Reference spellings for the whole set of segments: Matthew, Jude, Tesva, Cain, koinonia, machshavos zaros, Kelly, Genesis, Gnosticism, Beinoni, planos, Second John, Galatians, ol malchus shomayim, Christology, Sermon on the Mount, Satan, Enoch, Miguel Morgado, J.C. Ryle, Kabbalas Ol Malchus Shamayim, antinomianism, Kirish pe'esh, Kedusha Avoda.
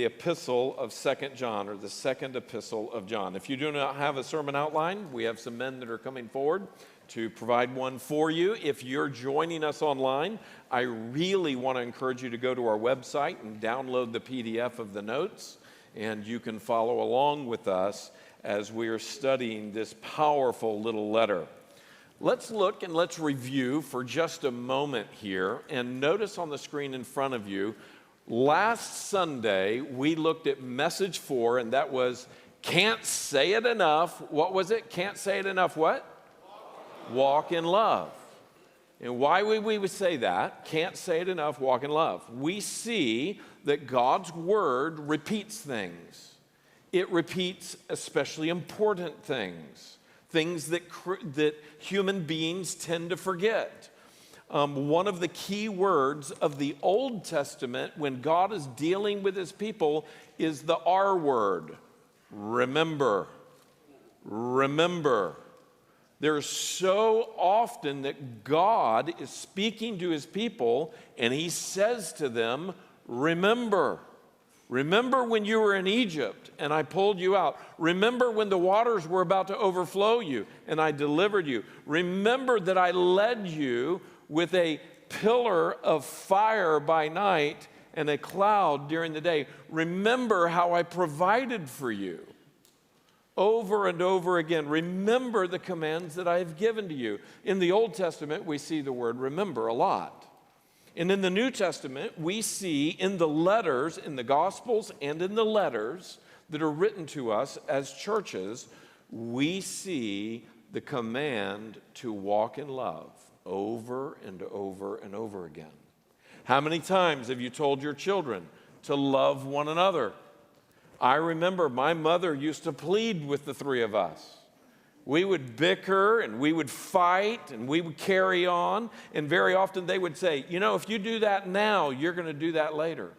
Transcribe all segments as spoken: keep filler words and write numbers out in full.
The epistle of Second John, or the second epistle of John. If you do not have a sermon outline, we have some men that are coming forward to provide one for you. If you're joining us online, I really want to encourage you to go to our website and download the P D F of the notes, and you can follow along with us as we are studying this powerful little letter. Let's look and let's review for just a moment here, and notice on the screen in front of you, last Sunday, we looked at message four, and that was, can't say it enough. What was it? Can't say it enough what? Walk in love. Walk in love. And why would we say that? Can't say it enough, walk in love. We see that God's word repeats things. It repeats especially important things, things that, that human beings tend to forget. Um, one of the key words of the Old Testament when God is dealing with his people is the R word, remember, remember. There's so often that God is speaking to his people and he says to them, remember. Remember when you were in Egypt and I pulled you out. Remember when the waters were about to overflow you and I delivered you. Remember that I led you with a pillar of fire by night and a cloud during the day. Remember how I provided for you over and over again. Remember the commands that I have given to you. In the Old Testament, we see the word remember a lot. And in the New Testament, we see in the letters, in the Gospels and in the letters that are written to us as churches, we see the command to walk in love over and over and over again. How many times have you told your children to love one another? I remember my mother used to plead with the three of us. We would bicker and we would fight and we would carry on, and very often they would say, you know, if you do that now, you're going to do that later.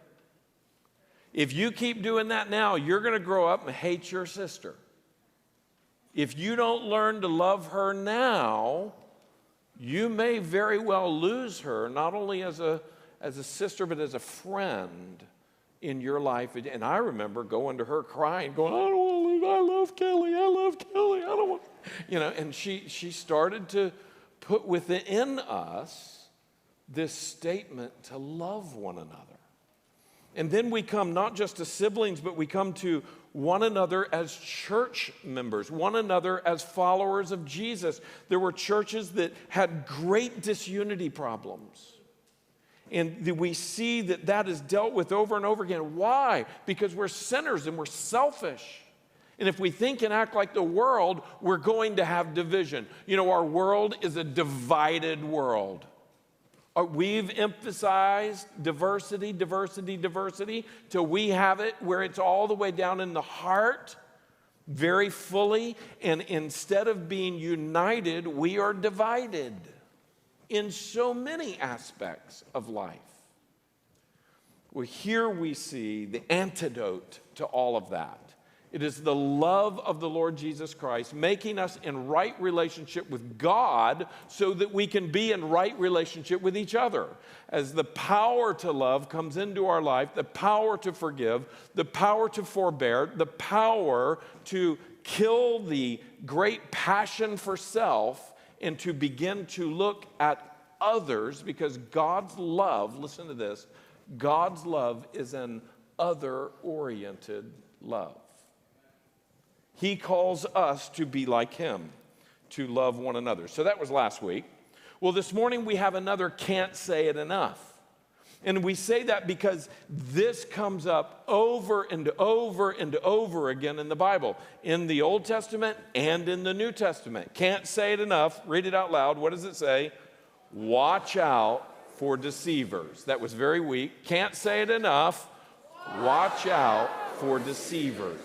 If you keep doing that now, you're going to grow up and hate your sister. If you don't learn to love her now, you may very well lose her, not only as a, as a sister, but as a friend in your life. And I remember going to her crying, going, I don't want to leave. I love Kelly. I love Kelly. I don't want to. You know, and she, she started to put within us this statement to love one another. And then we come not just to siblings, but we come to one another as church members, one another as followers of Jesus. There were churches that had great disunity problems. And we see that that is dealt with over and over again. Why? Because we're sinners and we're selfish. And if we think and act like the world, we're going to have division. You know, our world is a divided world. We've emphasized diversity, diversity, diversity, till we have it where it's all the way down in the heart, very fully, and instead of being united, we are divided in so many aspects of life. Well, here we see the antidote to all of that. It is the love of the Lord Jesus Christ, making us in right relationship with God so that we can be in right relationship with each other. As the power to love comes into our life, the power to forgive, the power to forbear, the power to kill the great passion for self and to begin to look at others, because God's love, listen to this, God's love is an other-oriented love. He calls us to be like him, to love one another. So that was last week. Well, this morning we have another can't say it enough. And we say that because this comes up over and over and over again in the Bible, in the Old Testament and in the New Testament. Can't say it enough. Read it out loud. What does it say? Watch out for deceivers. That was very weak. Can't say it enough. Watch out for deceivers.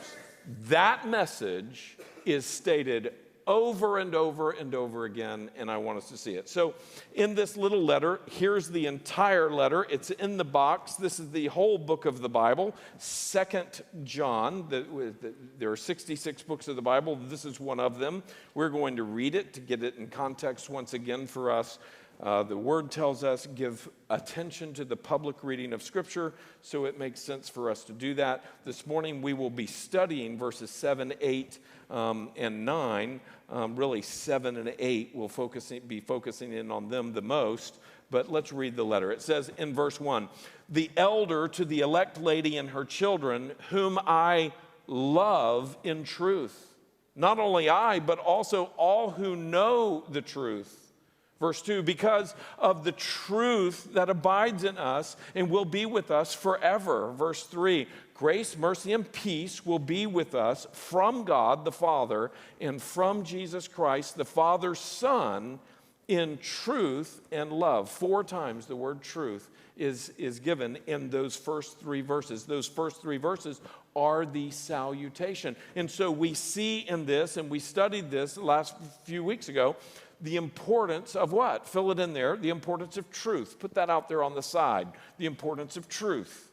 That message is stated over and over and over again, and I want us to see it. So in this little letter, here's the entire letter. It's in the box. This is the whole book of the Bible, Second John. The, the, there are sixty-six books of the Bible. This is one of them. We're going to read it to get it in context once again for us Uh, the word tells us give attention to the public reading of Scripture, so it makes sense for us to do that. This morning we will be studying verses seven, eight, um, and nine. Um, really seven and eight, we'll focus, be focusing in on them the most. But let's read the letter. It says in verse one, "The elder to the elect lady and her children, whom I love in truth. Not only I, but also all who know the truth." Verse two, "because of the truth that abides in us and will be with us forever." Verse three, "grace, mercy, and peace will be with us from God the Father and from Jesus Christ, the Father's Son, in truth and love." Four times the word truth is, is given in those first three verses. Those first three verses are the salutation. And so we see in this, and we studied this last few weeks ago, the importance of what? Fill it in there. The importance of truth. Put that out there on the side. The importance of truth.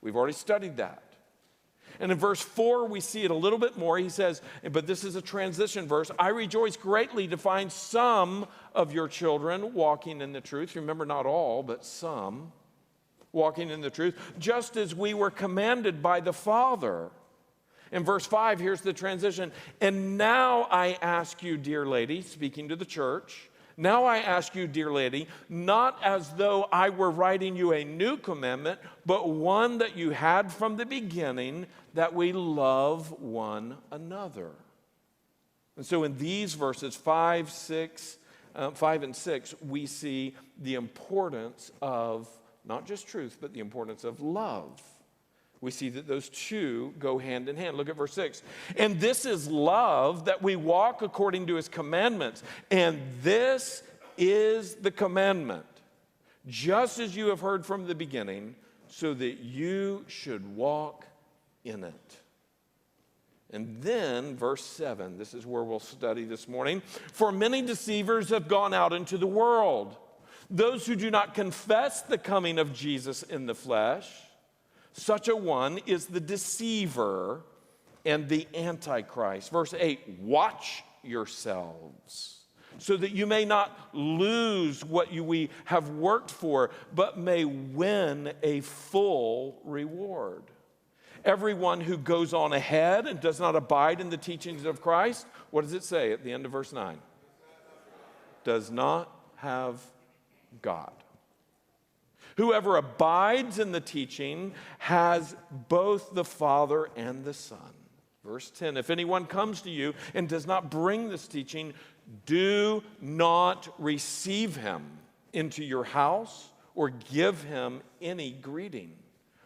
We've already studied that. And in verse four, we see it a little bit more. He says, but this is a transition verse. "I rejoice greatly to find some of your children walking in the truth." Remember, not all, but some walking in the truth, "just as we were commanded by the Father." In verse five, here's the transition. "And now I ask you, dear lady," speaking to the church, "now I ask you, dear lady, not as though I were writing you a new commandment, but one that you had from the beginning, that we love one another." And so in these verses, five, six, uh, five and six, we see the importance of not just truth, but the importance of love. We see that those two go hand in hand. Look at verse six. "And this is love, that we walk according to his commandments. And this is the commandment, just as you have heard from the beginning, so that you should walk in it." And then verse seven, this is where we'll study this morning. "For many deceivers have gone out into the world, those who do not confess the coming of Jesus in the flesh. Such a one is the deceiver and the antichrist." Verse eight, "Watch yourselves, so that you may not lose what you, we have worked for, but may win a full reward. Everyone who goes on ahead and does not abide in the teachings of Christ," what does it say at the end of verse nine? "Does not have God. Whoever abides in the teaching has both the Father and the Son." Verse ten, "If anyone comes to you and does not bring this teaching, do not receive him into your house or give him any greeting.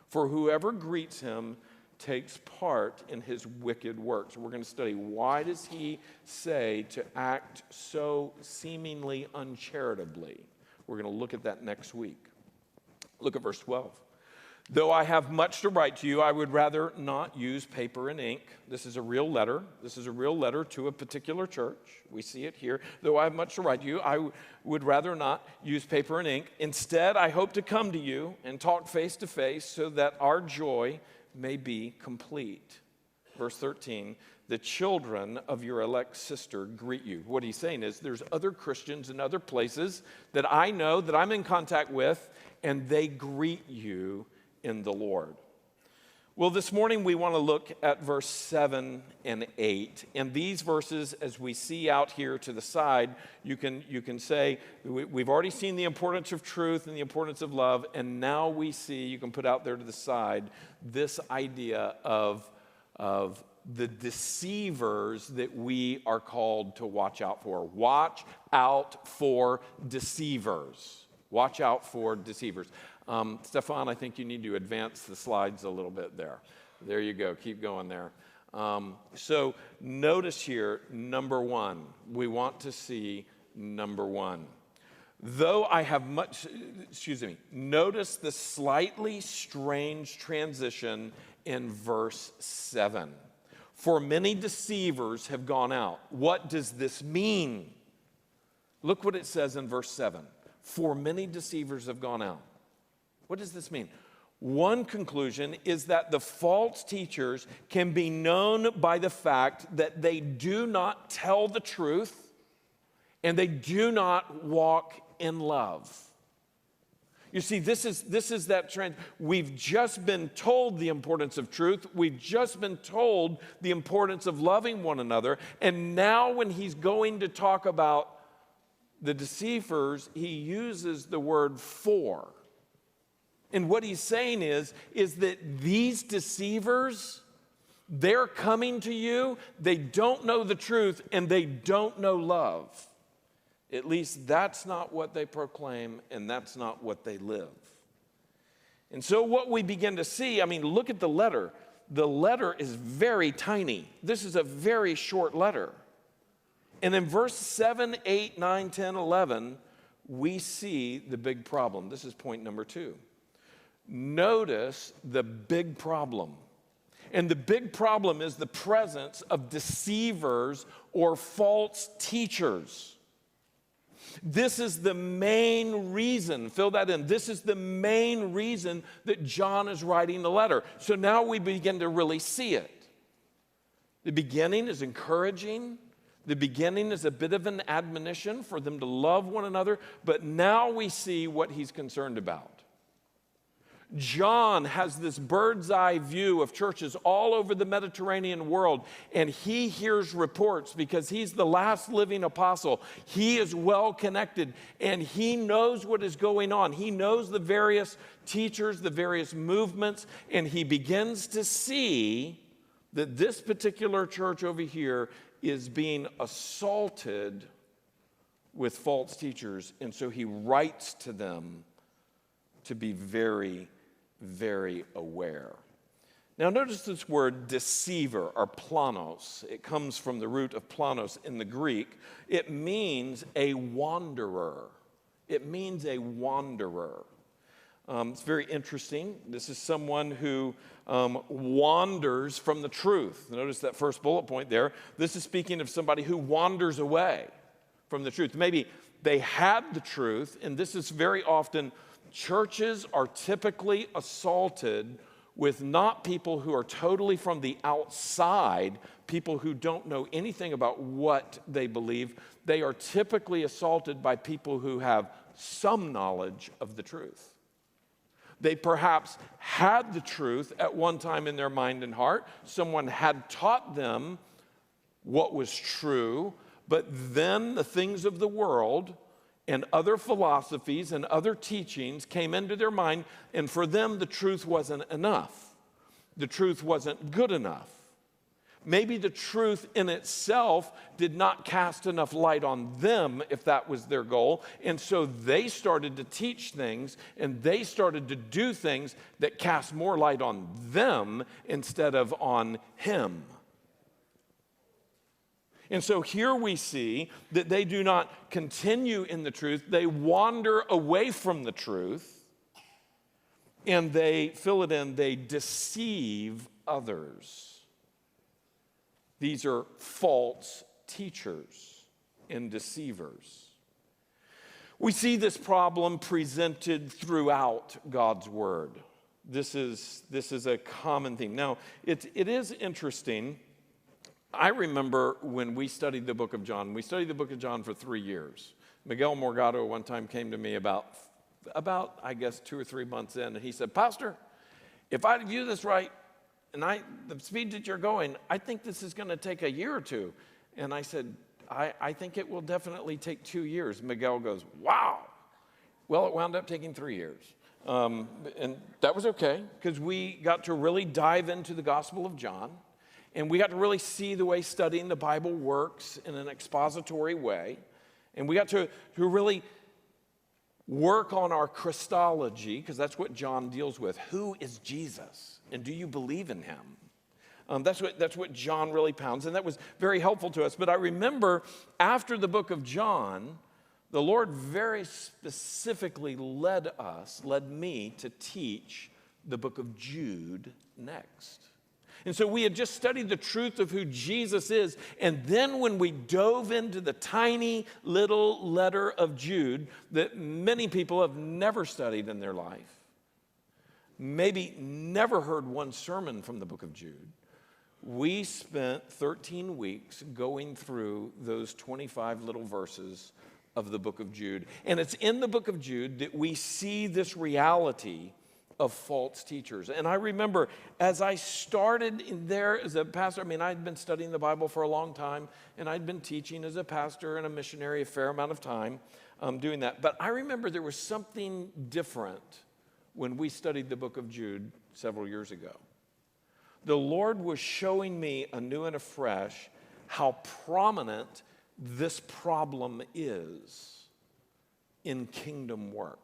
For whoever greets him takes part in his wicked works." We're going to study, why does he say to act so seemingly uncharitably? We're going to look at that next week. Look at verse twelve. "Though I have much to write to you, I would rather not use paper and ink." This is a real letter. This is a real letter to a particular church. We see it here. "Though I have much to write to you, I would rather not use paper and ink. Instead, I hope to come to you and talk face to face, so that our joy may be complete." Verse thirteen, "The children of your elect sister greet you." What he's saying is, there's other Christians in other places that I know, that I'm in contact with, and they greet you in the Lord. Well, this morning we want to look at verse seven and eight. And these verses, as we see out here to the side, you can, you can say, we, we've already seen the importance of truth and the importance of love, and now we see, you can put out there to the side, this idea of, of the deceivers that we are called to watch out for. Watch out for deceivers. Watch out for deceivers. Um, Stefan, I think you need to advance the slides a little bit there. There you go. Keep going there. Um, so notice here, number one. We want to see number one. Though I have much, excuse me, notice the slightly strange transition in verse seven. "For many deceivers have gone out." What does this mean? Look what it says in verse seven. "For many deceivers have gone out." What does this mean? One conclusion is that the false teachers can be known by the fact that they do not tell the truth and they do not walk in love. You see, this is, this is that trend. We've just been told the importance of truth. We've just been told the importance of loving one another. And now when he's going to talk about the deceivers, he uses the word for. And what he's saying is, is that these deceivers, they're coming to you, they don't know the truth, and they don't know love. At least that's not what they proclaim, and that's not what they live. And so what we begin to see, I mean, look at the letter. The letter is very tiny. This is a very short letter. And in verse seven, eight, nine, ten, eleven, we see the big problem. This is point number two. Notice the big problem. And the big problem is the presence of deceivers or false teachers. This is the main reason, fill that in, this is the main reason that John is writing the letter. So now we begin to really see it. The beginning is encouraging. The beginning is a bit of an admonition for them to love one another, but now we see what he's concerned about. John has this bird's eye view of churches all over the Mediterranean world, and he hears reports because he's the last living apostle. He is well connected, and he knows what is going on. He knows the various teachers, the various movements, and he begins to see that this particular church over here is being assaulted with false teachers, and so he writes to them to be very, very aware. Now notice this word deceiver, or planos. It comes from the root of planos in the Greek. It means a wanderer. It means a wanderer. Um, it's very interesting. This is someone who um, wanders from the truth. Notice that first bullet point there. This is speaking of somebody who wanders away from the truth. Maybe they had the truth, and this is very often. Churches are typically assaulted with not people who are totally from the outside, people who don't know anything about what they believe. They are typically assaulted by people who have some knowledge of the truth. They perhaps had the truth at one time in their mind and heart. Someone had taught them what was true, but then the things of the world and other philosophies and other teachings came into their mind, and for them the truth wasn't enough. The truth wasn't good enough. Maybe the truth in itself did not cast enough light on them if that was their goal, and so they started to teach things and they started to do things that cast more light on them instead of on him. And so here we see that they do not continue in the truth. They wander away from the truth, and they, fill it in, they deceive others. These are false teachers and deceivers. We see this problem presented throughout God's word. This is, this is a common theme. Now, it, it is interesting. I remember when we studied the book of John. We studied the book of John for three years. Miguel Morgado one time came to me about, about I guess, two or three months in, and he said, "Pastor, if I view this right, and I the speed that you're going, I think this is going to take a year or two." And I said, I, I think it will definitely take two years. Miguel goes, "Wow." Well, it wound up taking three years. Um, and that was okay, because we got to really dive into the Gospel of John. And we got to really see the way studying the Bible works in an expository way. And we got to, to really work on our Christology, because that's what John deals with. Who is Jesus? And do you believe in him? Um, that's what, that's what John really pounds. And that was very helpful to us. But I remember after the book of John, the Lord very specifically led us, led me to teach the book of Jude next. And so we had just studied the truth of who Jesus is, and then when we dove into the tiny little letter of Jude that many people have never studied in their life, maybe never heard one sermon from the book of Jude, we spent thirteen weeks going through those twenty-five little verses of the book of Jude. And it's in the book of Jude that we see this reality of false teachers. And I remember as I started in there as a pastor, I mean, I'd been studying the Bible for a long time, and I'd been teaching as a pastor and a missionary a fair amount of time um, doing that. But I remember there was something different when we studied the book of Jude several years ago. The Lord was showing me anew and afresh how prominent this problem is in kingdom work.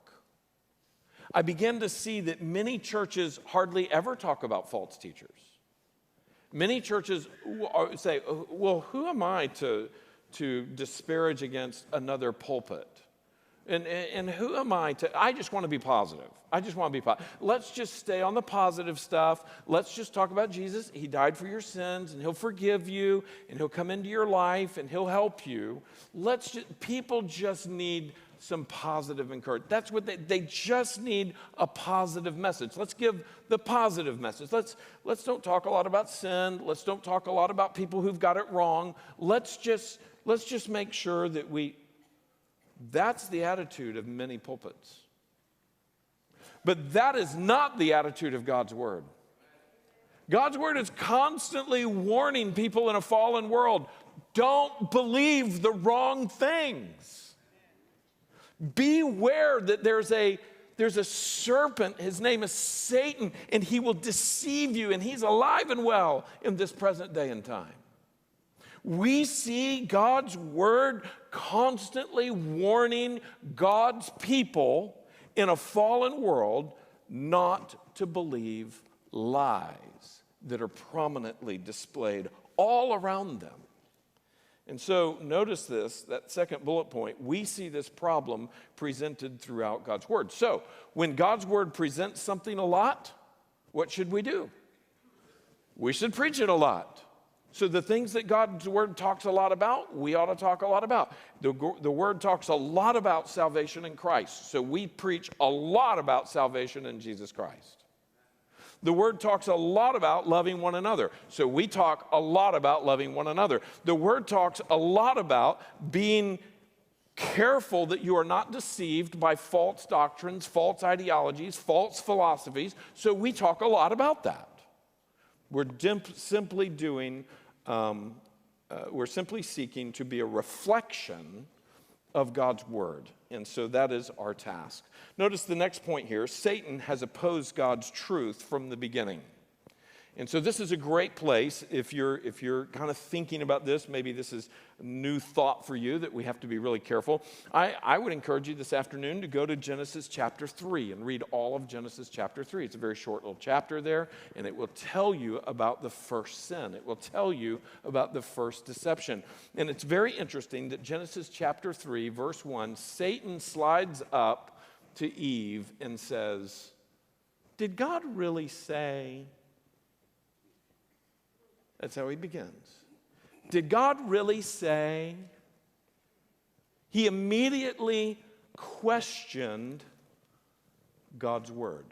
I began to see that many churches hardly ever talk about false teachers. Many churches say, well, who am I to, to disparage against another pulpit? And, and who am I to, I just want to be positive. I just want to be positive. Let's just stay on the positive stuff. Let's just talk about Jesus. He died for your sins, and he'll forgive you, and he'll come into your life, and he'll help you. Let's just, people just need some positive encouragement. That's what they, they just need a positive message. Let's give the positive message. Let's, let's don't talk a lot about sin. Let's don't talk a lot about people who've got it wrong. Let's just, let's just make sure that we, that's the attitude of many pulpits. But that is not the attitude of God's word. God's word is constantly warning people in a fallen world, don't believe the wrong things. Beware that there's a, there's a serpent, his name is Satan, and he will deceive you, and he's alive and well in this present day and time. We see God's word constantly warning God's people in a fallen world not to believe lies that are prominently displayed all around them. And so notice this, that second bullet point, we see this problem presented throughout God's word. So when God's word presents something a lot, what should we do? We should preach it a lot. So the things that God's word talks a lot about, we ought to talk a lot about. The, the word talks a lot about salvation in Christ. So we preach a lot about salvation in Jesus Christ. The word talks a lot about loving one another. So we talk a lot about loving one another. The word talks a lot about being careful that you are not deceived by false doctrines, false ideologies, false philosophies. So we talk a lot about that. We're dimp- simply doing, um, uh, we're simply seeking to be a reflection of God's word. And so that is our task. Notice the next point here. Satan has opposed God's truth from the beginning. And so this is a great place if you're, if you're kind of thinking about this. Maybe this is new thought for you that we have to be really careful. I, I would encourage you this afternoon to go to Genesis chapter three and read all of Genesis chapter three. It's a very short little chapter there, and it will tell you about the first sin. It will tell you about the first deception. And it's very interesting that Genesis chapter three, verse one, Satan slides up to Eve and says, "Did God really say..." That's how he begins. Did God really say? He immediately questioned God's word.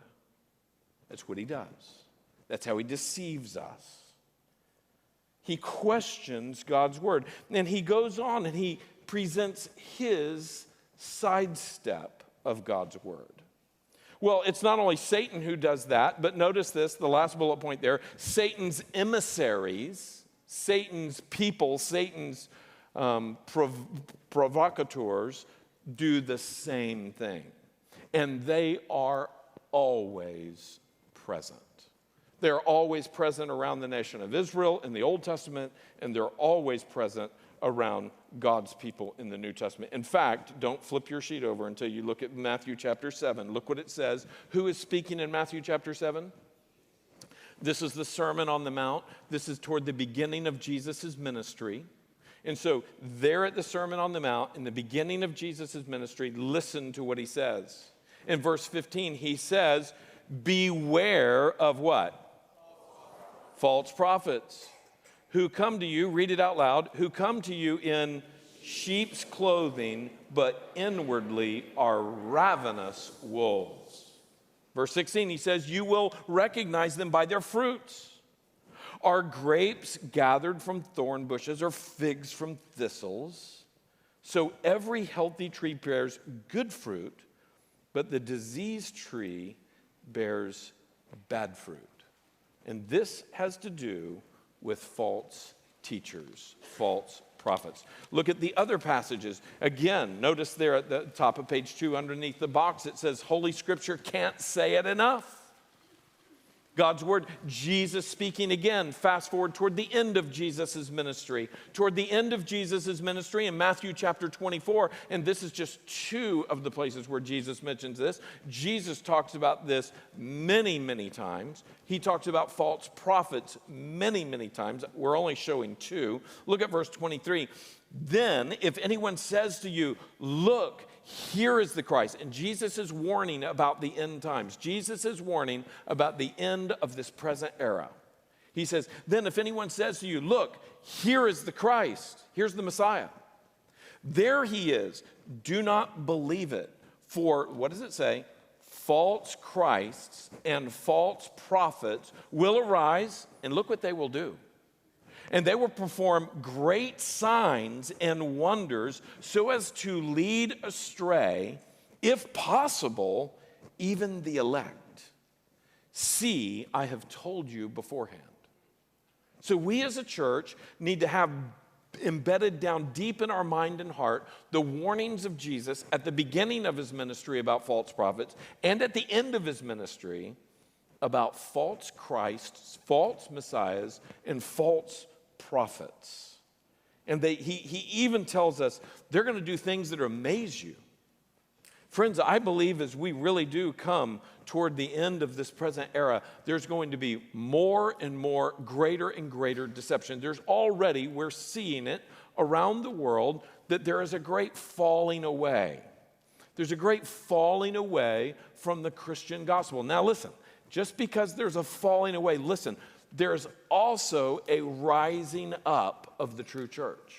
That's what he does. That's how he deceives us. He questions God's word. And he goes on and he presents his sidestep of God's word. Well, it's not only Satan who does that, but notice this, the last bullet point there, Satan's emissaries, Satan's people, Satan's um, prov- provocateurs do the same thing. And they are always present. They're always present around the nation of Israel in the Old Testament, and they're always present around God's people in the New Testament. In fact, don't flip your sheet over until you look at Matthew chapter seven. Look what it says. Who is speaking in Matthew chapter seven? This is the Sermon on the Mount. This is toward the beginning of Jesus' ministry. And so there at the Sermon on the Mount, in the beginning of Jesus' ministry, listen to what he says. In verse fifteen, he says, beware of what? False prophets. Who come to you, read it out loud, who come to you in sheep's clothing, but inwardly are ravenous wolves. Verse sixteen, he says, you will recognize them by their fruits. Are grapes gathered from thorn bushes or figs from thistles? So every healthy tree bears good fruit, but the diseased tree bears bad fruit. And this has to do with false teachers, false prophets. Look at the other passages. Again, notice there at the top of page two, underneath the box, it says, Holy Scripture can't say it enough. God's word, Jesus speaking again. Fast forward toward the end of Jesus' ministry. Toward the end of Jesus' ministry in Matthew chapter twenty-four, and this is just two of the places where Jesus mentions this. Jesus talks about this many, many times. He talks about false prophets many, many times. We're only showing two. Look at verse twenty-three. Then, if anyone says to you, look, here is the Christ. And Jesus is warning about the end times. Jesus is warning about the end of this present era. He says, then if anyone says to you, look, here is the Christ. Here's the Messiah. There he is. Do not believe it. For, what does it say? False Christs and false prophets will arise, and look what they will do. And they will perform great signs and wonders so as to lead astray, if possible, even the elect. See, I have told you beforehand. So we as a church need to have embedded down deep in our mind and heart the warnings of Jesus at the beginning of his ministry about false prophets and at the end of his ministry about false Christs, false messiahs, and false prophets. And they, he, he even tells us they're going to do things that amaze you. Friends, I believe as we really do come toward the end of this present era, there's going to be more and more, greater and greater deception. There's already, we're seeing it around the world, that there is a great falling away. There's a great falling away from the Christian gospel. Now listen, just because there's a falling away, listen, there's also a rising up of the true church.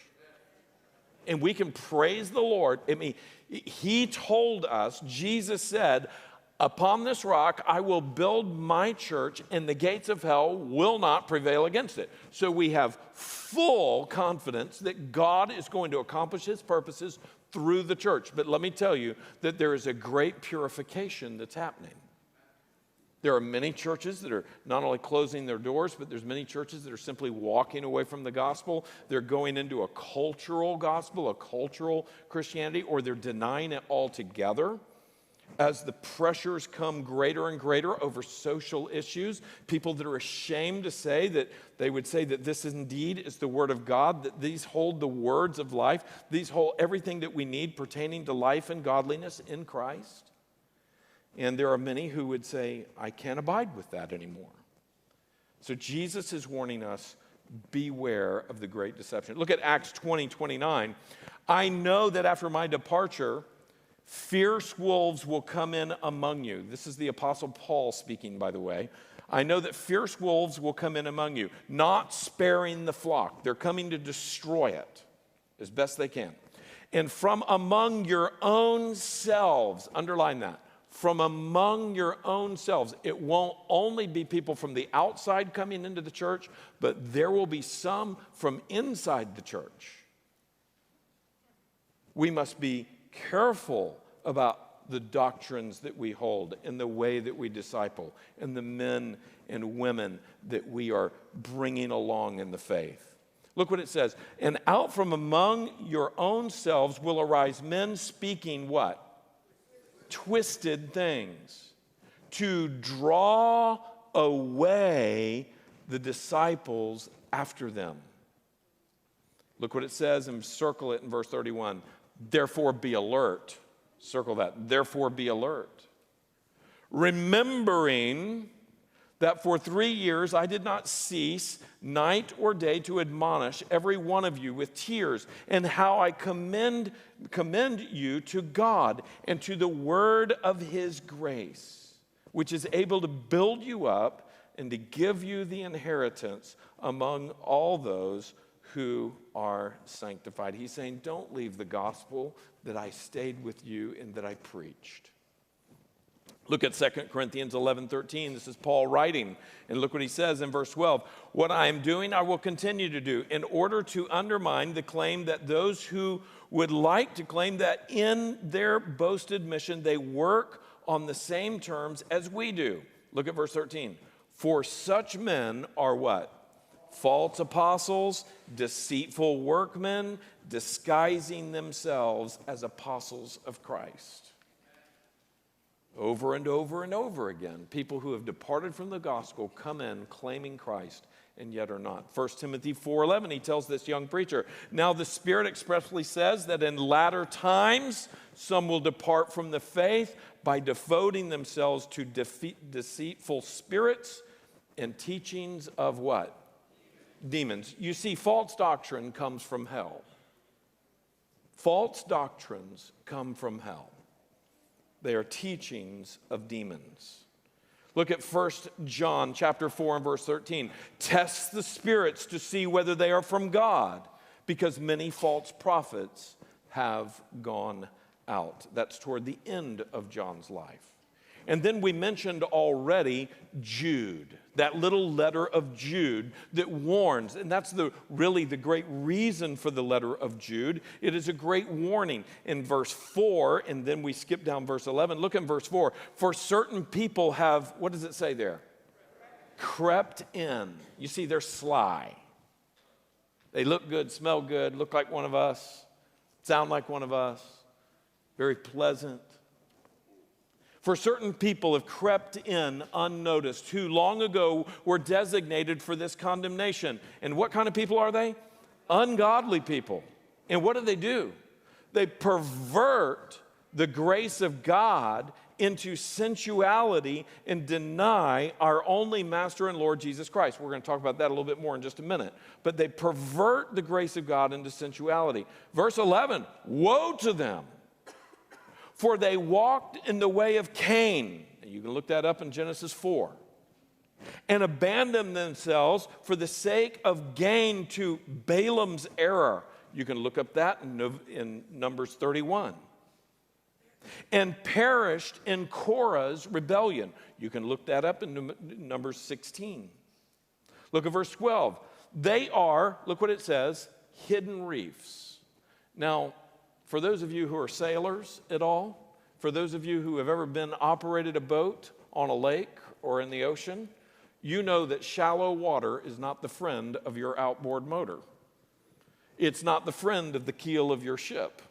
And we can praise the Lord. I mean, he told us, Jesus said, upon this rock I will build my church, and the gates of hell will not prevail against it. So we have full confidence that God is going to accomplish his purposes through the church. But let me tell you that there is a great purification that's happening. There are many churches that are not only closing their doors, but there's many churches that are simply walking away from the gospel. They're going into a cultural gospel, a cultural Christianity, or they're denying it altogether. As the pressures come greater and greater over social issues, people that are ashamed to say that they would say that this indeed is the word of God, that these hold the words of life, these hold everything that we need pertaining to life and godliness in Christ. And there are many who would say, I can't abide with that anymore. So Jesus is warning us, beware of the great deception. Look at Acts twenty, twenty-nine. I know that after my departure, fierce wolves will come in among you. This is the Apostle Paul speaking, by the way. I know that fierce wolves will come in among you, not sparing the flock. They're coming to destroy it as best they can. And from among your own selves, underline that, from among your own selves. It won't only be people from the outside coming into the church, but there will be some from inside the church. We must be careful about the doctrines that we hold and the way that we disciple and the men and women that we are bringing along in the faith. Look what it says. And out from among your own selves will arise men speaking what? Twisted things to draw away the disciples after them. Look what it says, and circle it in verse thirty-one. Therefore be alert. Circle that. Therefore be alert. Remembering that for three years I did not cease night or day to admonish every one of you with tears, and how I commend, commend you to God and to the word of his grace, which is able to build you up and to give you the inheritance among all those who are sanctified. He's saying, don't leave the gospel that I stayed with you and that I preached. Look at Second Corinthians eleven, thirteen. This is Paul writing. And look what he says in verse twelve. What I am doing, I will continue to do in order to undermine the claim that those who would like to claim that in their boasted mission, they work on the same terms as we do. Look at verse thirteen. For such men are what? False apostles, deceitful workmen, disguising themselves as apostles of Christ. Over and over and over again, people who have departed from the gospel come in claiming Christ and yet are not. First Timothy four eleven, he tells this young preacher, now the Spirit expressly says that in latter times some will depart from the faith by devoting themselves to defeat, deceitful spirits and teachings of what? Demons. You see, false doctrine comes from hell. False doctrines come from hell. They are teachings of demons. Look at First John chapter four and verse thirteen. Test the spirits to see whether they are from God, because many false prophets have gone out. That's toward the end of John's life. And then we mentioned already Jude, that little letter of Jude that warns. And that's the really the great reason for the letter of Jude. It is a great warning in verse four, and then we skip down verse eleven. Look in verse four. For certain people have, what does it say there? Crept in. You see, they're sly. They look good, smell good, look like one of us, sound like one of us, very pleasant. For certain people have crept in unnoticed, who long ago were designated for this condemnation. And what kind of people are they? Ungodly people. And what do they do? They pervert the grace of God into sensuality and deny our only Master and Lord Jesus Christ. We're going to talk about that a little bit more in just a minute. But they pervert the grace of God into sensuality. Verse eleven, woe to them. For they walked in the way of Cain. You can look that up in Genesis four. And abandoned themselves for the sake of gain to Balaam's error. You can look up that in Numbers thirty-one. And perished in Korah's rebellion. You can look that up in Numbers sixteen. Look at verse twelve. They are, look what it says, hidden reefs. Now, for those of you who are sailors at all, for those of you who have ever been operated a boat on a lake or in the ocean, you know that shallow water is not the friend of your outboard motor. It's not the friend of the keel of your ship.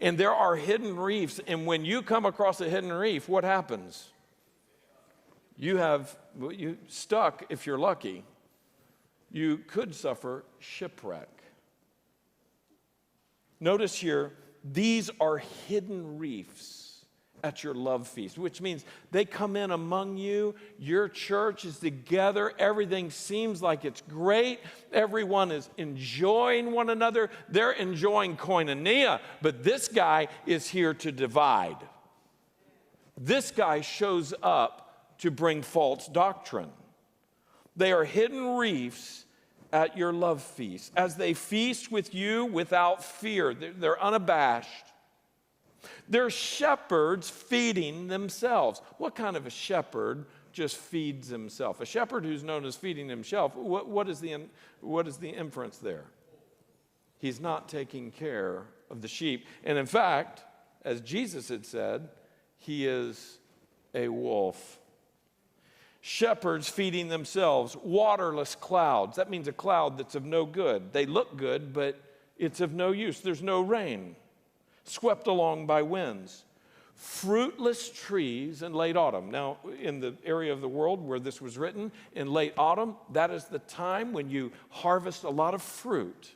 And there are hidden reefs, and when you come across a hidden reef, what happens? You have, you stuck if you're lucky. You could suffer shipwreck. Notice here, these are hidden reefs at your love feast, which means they come in among you, your church is together, everything seems like it's great, everyone is enjoying one another, they're enjoying koinonia, but this guy is here to divide. This guy shows up to bring false doctrine. They are hidden reefs at your love feast, as they feast with you without fear. They're, they're unabashed. They're shepherds feeding themselves. What kind of a shepherd just feeds himself? A shepherd who's known as feeding himself, what, what is the, what is the inference there? He's not taking care of the sheep. And in fact, as Jesus had said, he is a wolf. Shepherds feeding themselves, waterless clouds. That means a cloud that's of no good. They look good, but it's of no use. There's no rain, swept along by winds. Fruitless trees in late autumn. Now, in the area of the world where this was written, in late autumn, that is the time when you harvest a lot of fruit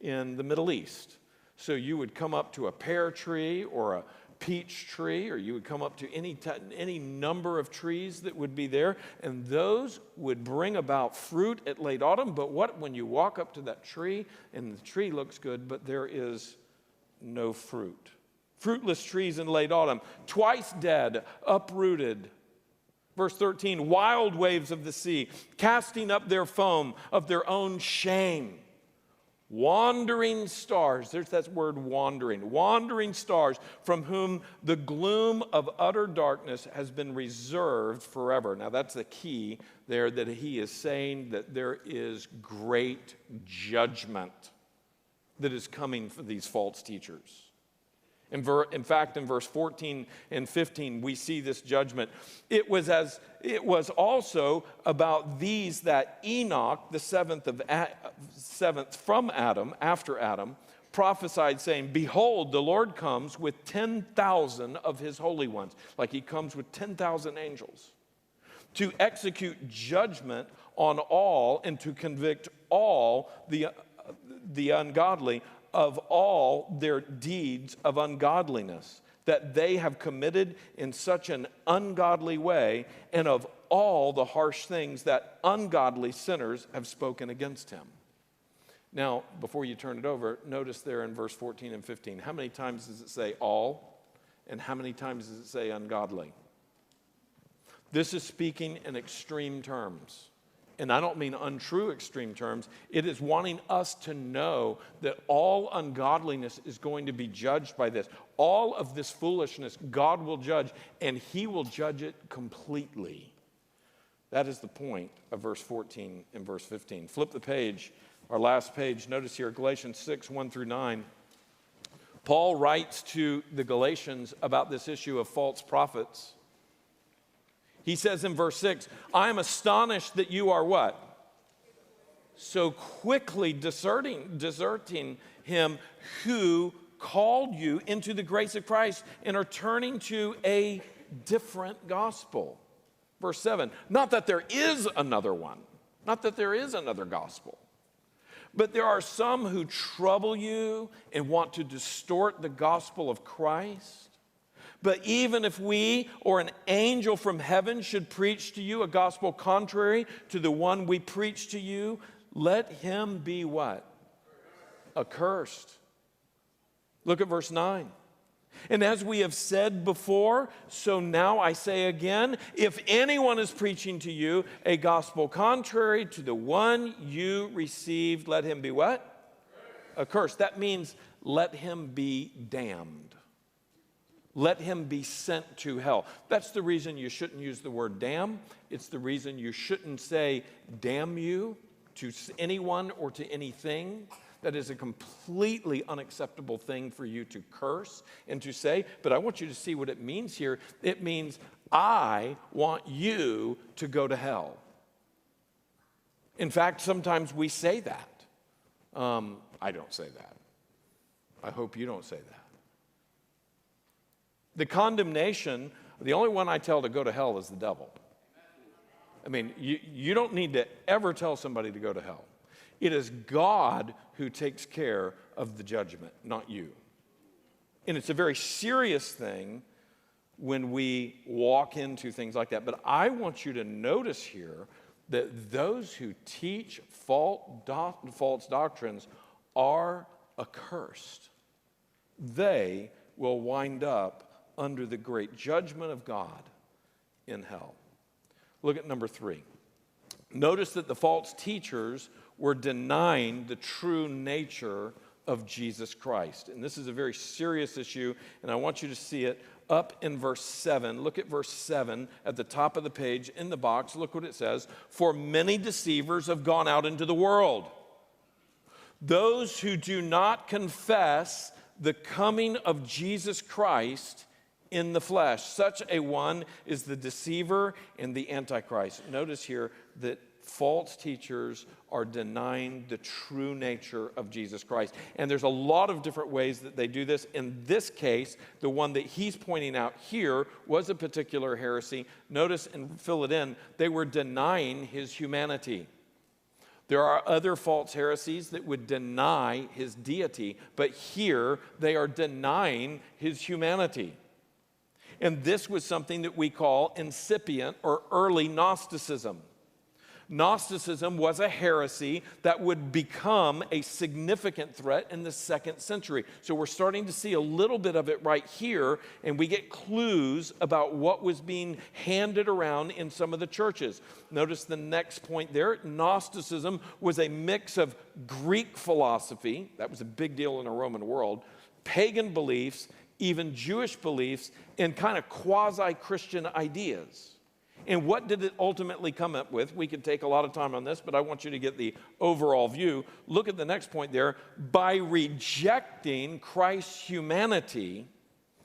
in the Middle East. So you would come up to a pear tree or a peach tree, or you would come up to any t- any number of trees that would be there, and those would bring about fruit at late autumn. But what when you walk up to that tree, and the tree looks good, but there is no fruit? Fruitless trees in late autumn, twice dead, uprooted. Verse thirteen, wild waves of the sea, casting up their foam of their own shame. Wandering stars, there's that word wandering, wandering stars from whom the gloom of utter darkness has been reserved forever. Now that's the key there, that he is saying that there is great judgment that is coming for these false teachers. In, ver, in fact, in verse fourteen and fifteen, we see this judgment. It was as it was also about these that Enoch, the seventh of seventh from Adam, after Adam, prophesied, saying, "Behold, the Lord comes with ten thousand of his holy ones," like he comes with ten thousand angels, to execute judgment on all and to convict all the the ungodly of all their deeds of ungodliness that they have committed in such an ungodly way, and of all the harsh things that ungodly sinners have spoken against him. Now, before you turn it over, notice there in verse fourteen and fifteen, how many times does it say all, and how many times does it say ungodly? This is speaking in extreme terms. And I don't mean untrue extreme terms. It is wanting us to know that all ungodliness is going to be judged by this. All of this foolishness, God will judge, and he will judge it completely. That is the point of verse fourteen and verse fifteen. Flip the page, our last page. Notice here, Galatians six, one through nine. Paul writes to the Galatians about this issue of false prophets. He says in verse six, "I am astonished that you are" what? "So quickly deserting, deserting him who called you into the grace of Christ and are turning to a different gospel." Verse seven, "Not that there is another one," not that there is another gospel, "but there are some who trouble you and want to distort the gospel of Christ. But even if we or an angel from heaven should preach to you a gospel contrary to the one we preach to you, let him be" what? "Accursed." Look at verse nine. "And as we have said before, so now I say again, if anyone is preaching to you a gospel contrary to the one you received, let him be" what? "Accursed." That means let him be damned. Let him be sent to hell. That's the reason you shouldn't use the word damn. It's the reason you shouldn't say damn you to anyone or to anything. That is a completely unacceptable thing for you to curse and to say. But I want you to see what it means here. It means I want you to go to hell. In fact, sometimes we say that. Um, I don't say that. I hope you don't say that. The condemnation, the only one I tell to go to hell is the devil. I mean, you, you don't need to ever tell somebody to go to hell. It is God who takes care of the judgment, not you. And it's a very serious thing when we walk into things like that. But I want you to notice here that those who teach false doctrines are accursed. They will wind up under the great judgment of God in hell. Look at number three. Notice that the false teachers were denying the true nature of Jesus Christ. And this is a very serious issue, and I want you to see it up in verse seven. Look at verse seven at the top of the page in the box. Look what it says. "For many deceivers have gone out into the world. Those who do not confess the coming of Jesus Christ in the flesh. Such a one is the deceiver and the antichrist." Notice here that false teachers are denying the true nature of Jesus Christ. And there's a lot of different ways that they do this. In this case, the one that he's pointing out here was a particular heresy. Notice and fill it in, they were denying his humanity. There are other false heresies that would deny his deity, but here they are denying his humanity. And this was something that we call incipient or early Gnosticism. Gnosticism was a heresy that would become a significant threat in the second century. So we're starting to see a little bit of it right here, and we get clues about what was being handed around in some of the churches. Notice the next point there. Gnosticism was a mix of Greek philosophy, that was a big deal in the Roman world, pagan beliefs, even Jewish beliefs, and kind of quasi-Christian ideas. And what did it ultimately come up with? We could take a lot of time on this, but I want you to get the overall view. Look at the next point there. By rejecting Christ's humanity,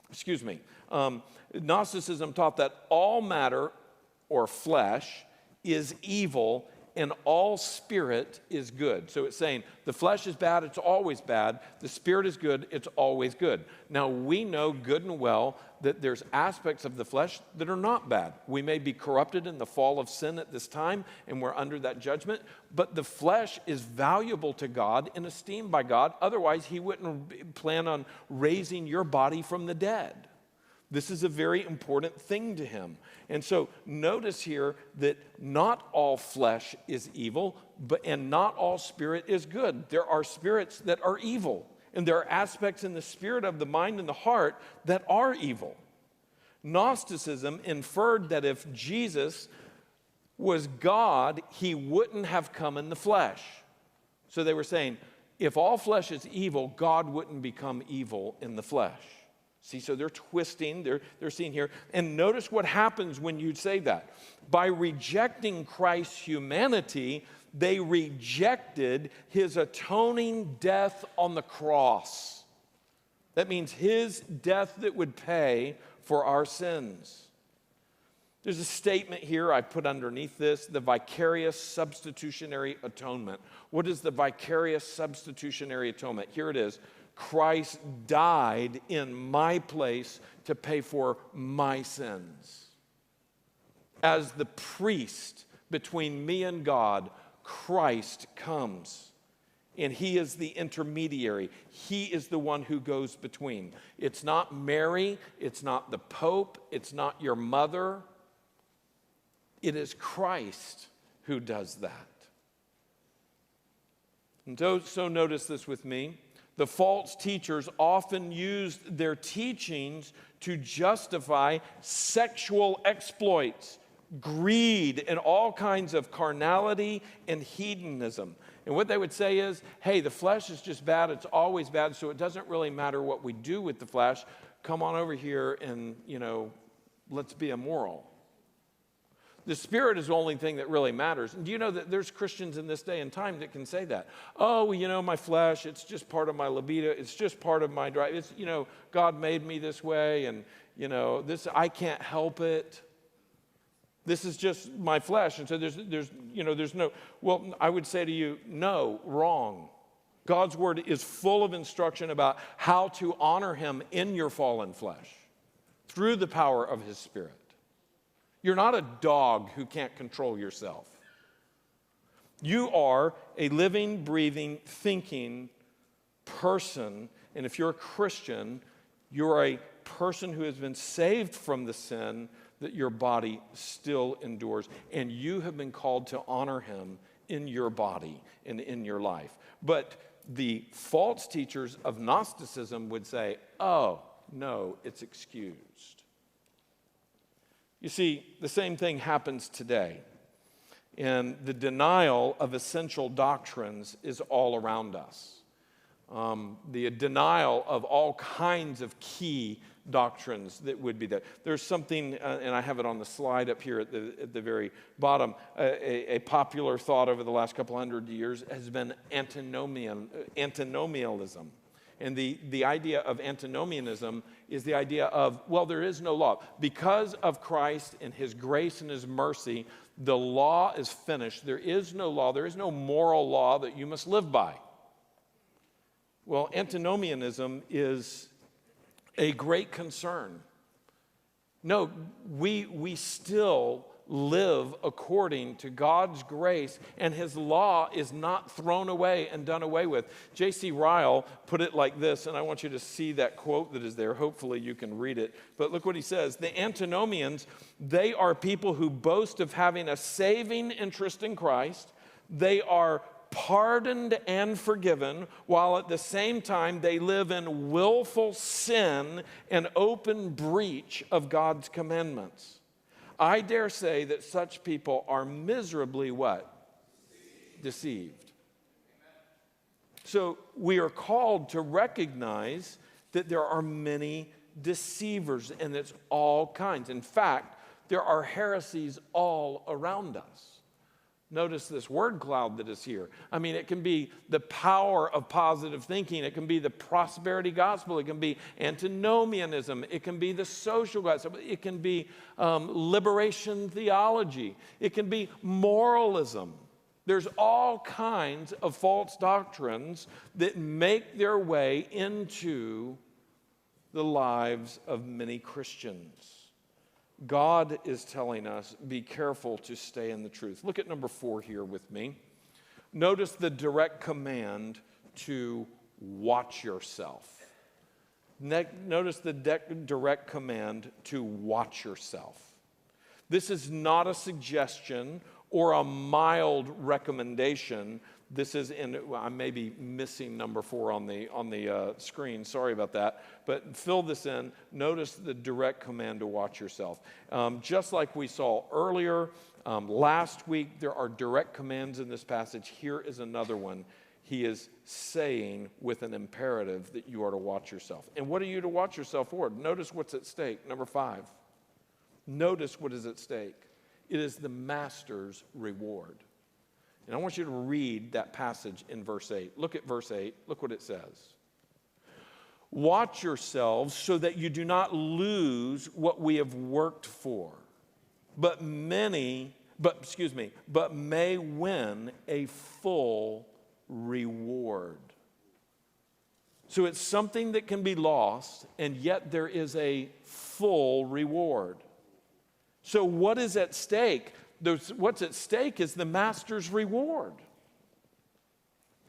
excuse me, um, Gnosticism taught that all matter or flesh is evil and all spirit is good. So it's saying the flesh is bad, it's always bad. The spirit is good, it's always good. Now we know good and well that there's aspects of the flesh that are not bad. We may be corrupted in the fall of sin at this time, and we're under that judgment, but the flesh is valuable to God and esteemed by God. Otherwise, he wouldn't plan on raising your body from the dead. This is a very important thing to him. And so notice here that not all flesh is evil, but and not all spirit is good. There are spirits that are evil, and there are aspects in the spirit of the mind and the heart that are evil. Gnosticism inferred that if Jesus was God, he wouldn't have come in the flesh. So they were saying, if all flesh is evil, God wouldn't become evil in the flesh. See, so they're twisting, they're, they're seeing here. And notice what happens when you say that. By rejecting Christ's humanity, they rejected his atoning death on the cross. That means his death that would pay for our sins. There's a statement here I put underneath this, the vicarious substitutionary atonement. What is the vicarious substitutionary atonement? Here it is. Christ died in my place to pay for my sins. As the priest between me and God, Christ comes, and he is the intermediary. He is the one who goes between. It's not Mary, it's not the Pope, it's not your mother. It is Christ who does that. And so, so notice this with me. The false teachers often used their teachings to justify sexual exploits, greed, and all kinds of carnality and hedonism. And what they would say is, hey, the flesh is just bad, it's always bad, so it doesn't really matter what we do with the flesh. Come on over here and, you know, let's be immoral. The spirit is the only thing that really matters. And do you know that there's Christians in this day and time that can say that? Oh, you know, my flesh, it's just part of my libido. It's just part of my drive. It's, you know, God made me this way, and, you know, this, I can't help it. This is just my flesh. And so there's, there's, you know, there's no, well, I would say to you, no, wrong. God's word is full of instruction about how to honor him in your fallen flesh through the power of his spirit. You're not a dog who can't control yourself. You are a living, breathing, thinking person. And if you're a Christian, you're a person who has been saved from the sin that your body still endures. And you have been called to honor him in your body and in your life. But the false teachers of Gnosticism would say, oh, no, it's excused. You see, the same thing happens today, and the denial of essential doctrines is all around us. Um, the denial of all kinds of key doctrines that would be there. There's something, uh, and I have it on the slide up here at the, at the very bottom, a, a popular thought over the last couple hundred years has been antinomian, antinomialism. And the, the idea of antinomianism is the idea of, well, there is no law. Because of Christ and his grace and his mercy, the law is finished. There is no law. There is no moral law that you must live by. Well, antinomianism is a great concern. No, we, we still live according to God's grace, and his law is not thrown away and done away with. J C. Ryle put it like this, and I want you to see that quote that is there. Hopefully you can read it. But look what he says. The antinomians, they are people who boast of having a saving interest in Christ. They are pardoned and forgiven, while at the same time they live in willful sin and open breach of God's commandments. I dare say that such people are miserably what? Deceived. So we are called to recognize that there are many deceivers, and it's all kinds. In fact, there are heresies all around us. Notice this word cloud that is here. I mean, it can be the power of positive thinking. It can be the prosperity gospel. It can be antinomianism. It can be the social gospel. It can be um, liberation theology. It can be moralism. There's all kinds of false doctrines that make their way into the lives of many Christians. God is telling us, be careful to stay in the truth. Look at number four here with me. Notice the direct command to watch yourself. Ne- notice the de- direct command to watch yourself. This is not a suggestion or a mild recommendation. This is in, I may be missing number four on the, on the uh, screen. Sorry about that. But fill this in. Notice the direct command to watch yourself. Um, just like we saw earlier, um, last week, there are direct commands in this passage. Here is another one. He is saying with an imperative that you are to watch yourself. And what are you to watch yourself for? Notice what's at stake. Number five. Notice what is at stake. It is the master's reward. And I want you to read that passage in verse eight. Look at verse eight. Look what it says. Watch yourselves so that you do not lose what we have worked for, but many, but excuse me, but may win a full reward. So it's something that can be lost, and yet there is a full reward. So what is at stake? Those, what's at stake is the master's reward.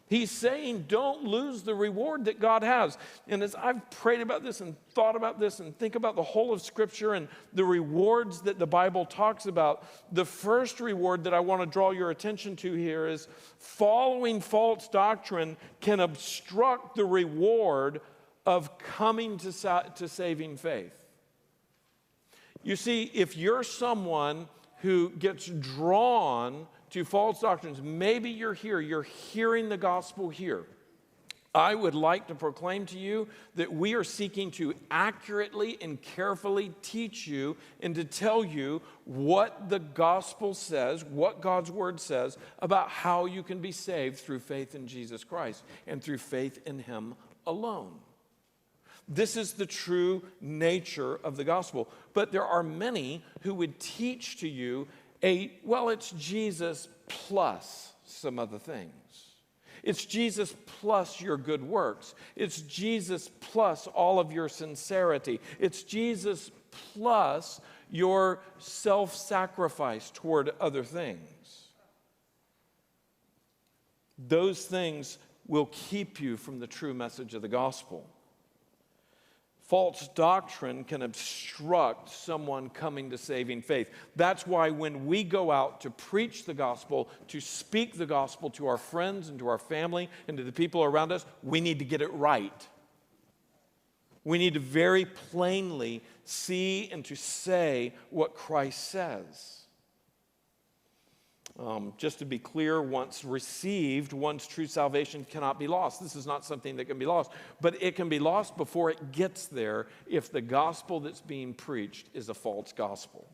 He's saying don't lose the reward that God has. And as I've prayed about this and thought about this and think about the whole of Scripture and the rewards that the Bible talks about, the first reward that I want to draw your attention to here is following false doctrine can obstruct the reward of coming to, sa- to saving faith. You see, if you're someone who gets drawn to false doctrines. Maybe you're here, you're hearing the gospel here. I would like to proclaim to you that we are seeking to accurately and carefully teach you and to tell you what the gospel says, what God's word says about how you can be saved through faith in Jesus Christ and through faith in him alone. This is the true nature of the gospel. But there are many who would teach to you a, well, it's Jesus plus some other things. It's Jesus plus your good works. It's Jesus plus all of your sincerity. It's Jesus plus your self-sacrifice toward other things. Those things will keep you from the true message of the gospel. False doctrine can obstruct someone coming to saving faith. That's why when we go out to preach the gospel, to speak the gospel to our friends and to our family and to the people around us, we need to get it right. We need to very plainly see and to say what Christ says. Um, just to be clear, once received, one's true salvation cannot be lost. This is not something that can be lost, but it can be lost before it gets there if the gospel that's being preached is a false gospel.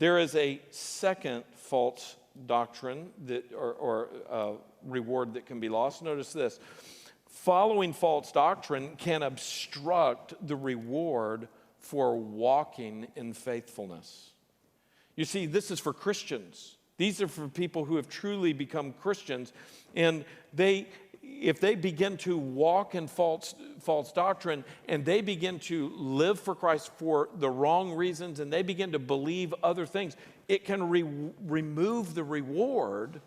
There is a second false doctrine that, or, or uh, reward that can be lost. Notice this. Following false doctrine can obstruct the reward for walking in faithfulness. You see, this is for Christians. These are for people who have truly become Christians, and they if they begin to walk in false, false doctrine, and they begin to live for Christ for the wrong reasons, and they begin to believe other things, it can re remove the reward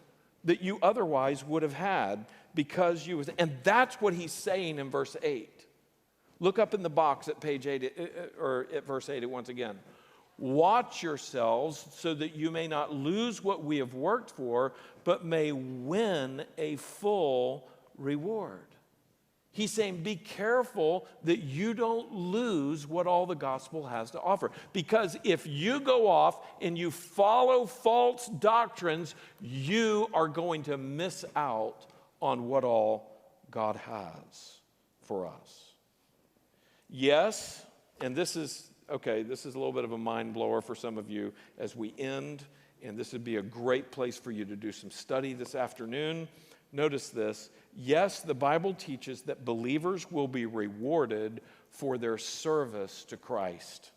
that you otherwise would have had because you was, and that's what he's saying in verse eight. Look up in the box at page eight, or at verse eight once again. Watch yourselves so that you may not lose what we have worked for, but may win a full reward. He's saying be careful that you don't lose what all the gospel has to offer. Because if you go off and you follow false doctrines, you are going to miss out on what all God has for us. Yes, and this is, okay, this is a little bit of a mind blower for some of you as we end, and this would be a great place for you to do some study this afternoon. Notice this. Yes, the Bible teaches that believers will be rewarded for their service to Christ.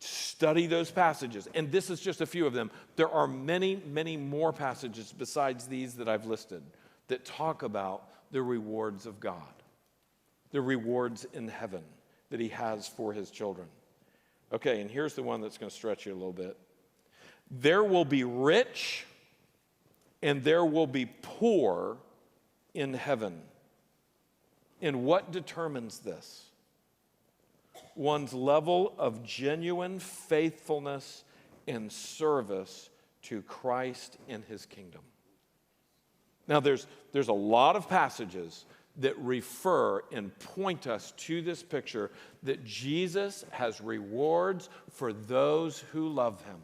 Study those passages, and this is just a few of them. There are many, many more passages besides these that I've listed that talk about the rewards of God, the rewards in heaven that he has for his children. Okay, and here's the one that's going to stretch you a little bit. There will be rich and there will be poor in heaven. And what determines this? One's level of genuine faithfulness and service to Christ and his kingdom. Now, there's, there's a lot of passages that refer and point us to this picture that Jesus has rewards for those who love him.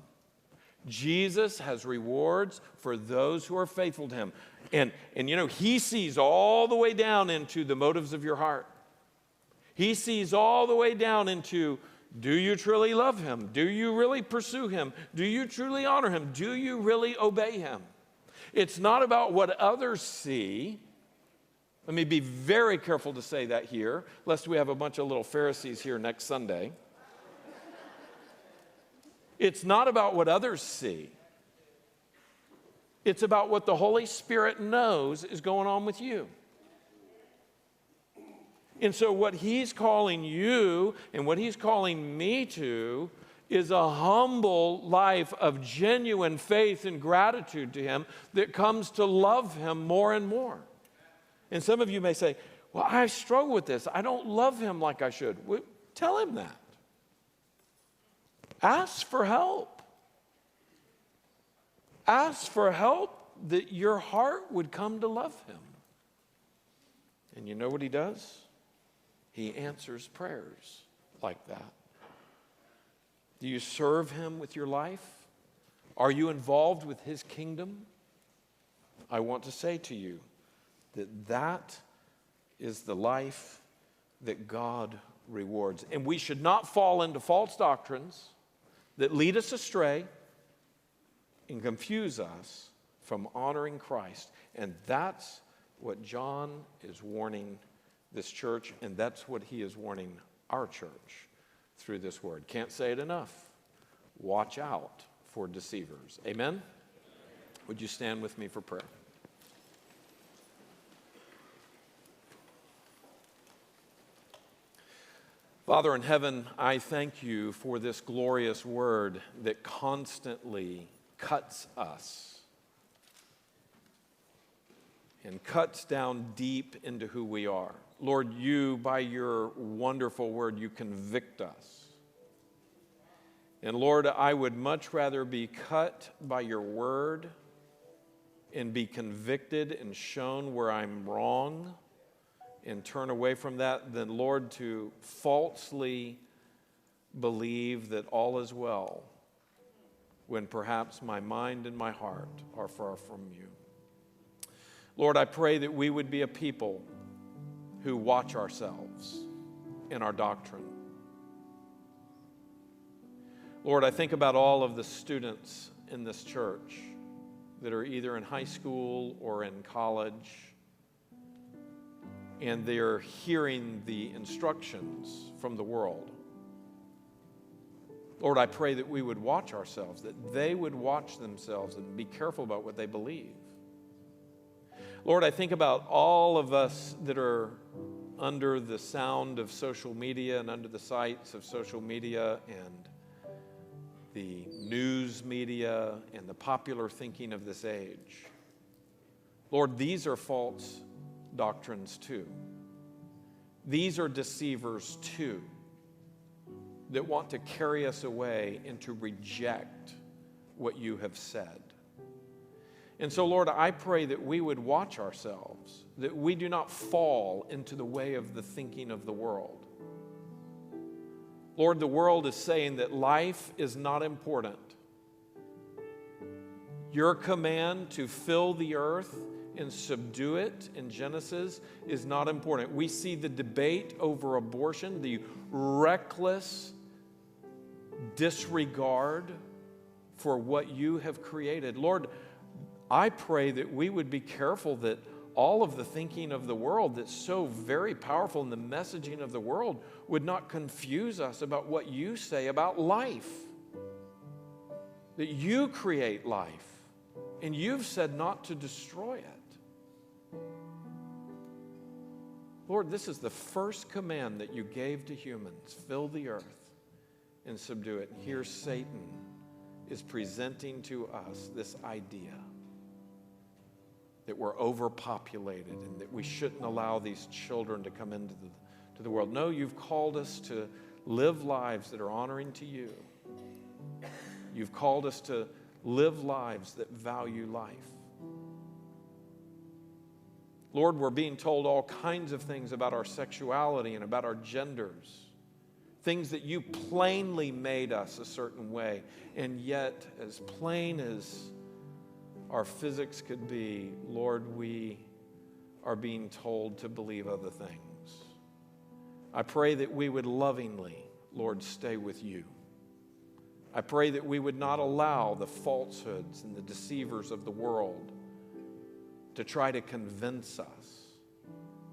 Jesus has rewards for those who are faithful to him. And, and you know, he sees all the way down into the motives of your heart. He sees all the way down into, do you truly love him? Do you really pursue him? Do you truly honor him? Do you really obey him? It's not about what others see. Let me be very careful to say that here, lest we have a bunch of little Pharisees here next Sunday. It's not about what others see. It's about what the Holy Spirit knows is going on with you. And so what he's calling you and what he's calling me to is a humble life of genuine faith and gratitude to him that comes to love him more and more. And some of you may say, well, I struggle with this. I don't love him like I should. Well, tell him that. Ask for help. Ask for help that your heart would come to love him. And you know what he does? He answers prayers like that. Do you serve him with your life? Are you involved with his kingdom? I want to say to you, that that is the life that God rewards. And we should not fall into false doctrines that lead us astray and confuse us from honoring Christ. And that's what John is warning this church, and that's what he is warning our church through this word. Can't say it enough. Watch out for deceivers. Amen? Would you stand with me for prayer? Father in heaven, I thank you for this glorious word that constantly cuts us and cuts down deep into who we are. Lord, you, by your wonderful word, you convict us. And Lord, I would much rather be cut by your word and be convicted and shown where I'm wrong and turn away from that, then, Lord, to falsely believe that all is well when perhaps my mind and my heart are far from you. Lord, I pray that we would be a people who watch ourselves in our doctrine. Lord, I think about all of the students in this church that are either in high school or in college, and they're hearing the instructions from the world. Lord, I pray that we would watch ourselves, that they would watch themselves and be careful about what they believe. Lord, I think about all of us that are under the sound of social media and under the sights of social media and the news media and the popular thinking of this age. Lord, these are false doctrines too. These are deceivers too that want to carry us away and to reject what you have said. And so, Lord, I pray that we would watch ourselves, that we do not fall into the way of the thinking of the world. Lord, the world is saying that life is not important. Your command to fill the earth and subdue it in Genesis is not important. We see the debate over abortion, the reckless disregard for what you have created. Lord, I pray that we would be careful that all of the thinking of the world that's so very powerful in the messaging of the world would not confuse us about what you say about life. That you create life, and you've said not to destroy it. Lord, this is the first command that you gave to humans. Fill the earth and subdue it. Here Satan is presenting to us this idea that we're overpopulated and that we shouldn't allow these children to come into the, to the world. No, you've called us to live lives that are honoring to you. You've called us to live lives that value life. Lord, we're being told all kinds of things about our sexuality and about our genders, things that you plainly made us a certain way, and yet as plain as our physics could be, Lord, we are being told to believe other things. I pray that we would lovingly, Lord, stay with you. I pray that we would not allow the falsehoods and the deceivers of the world to try to convince us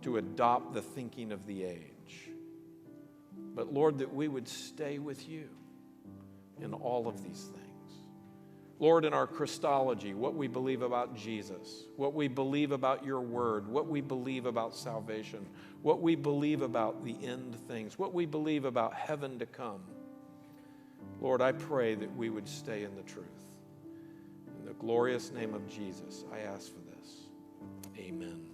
to adopt the thinking of the age. But Lord, that we would stay with you in all of these things. Lord, in our Christology, what we believe about Jesus, what we believe about your word, what we believe about salvation, what we believe about the end things, what we believe about heaven to come, Lord, I pray that we would stay in the truth. In the glorious name of Jesus, I ask for this. Amen.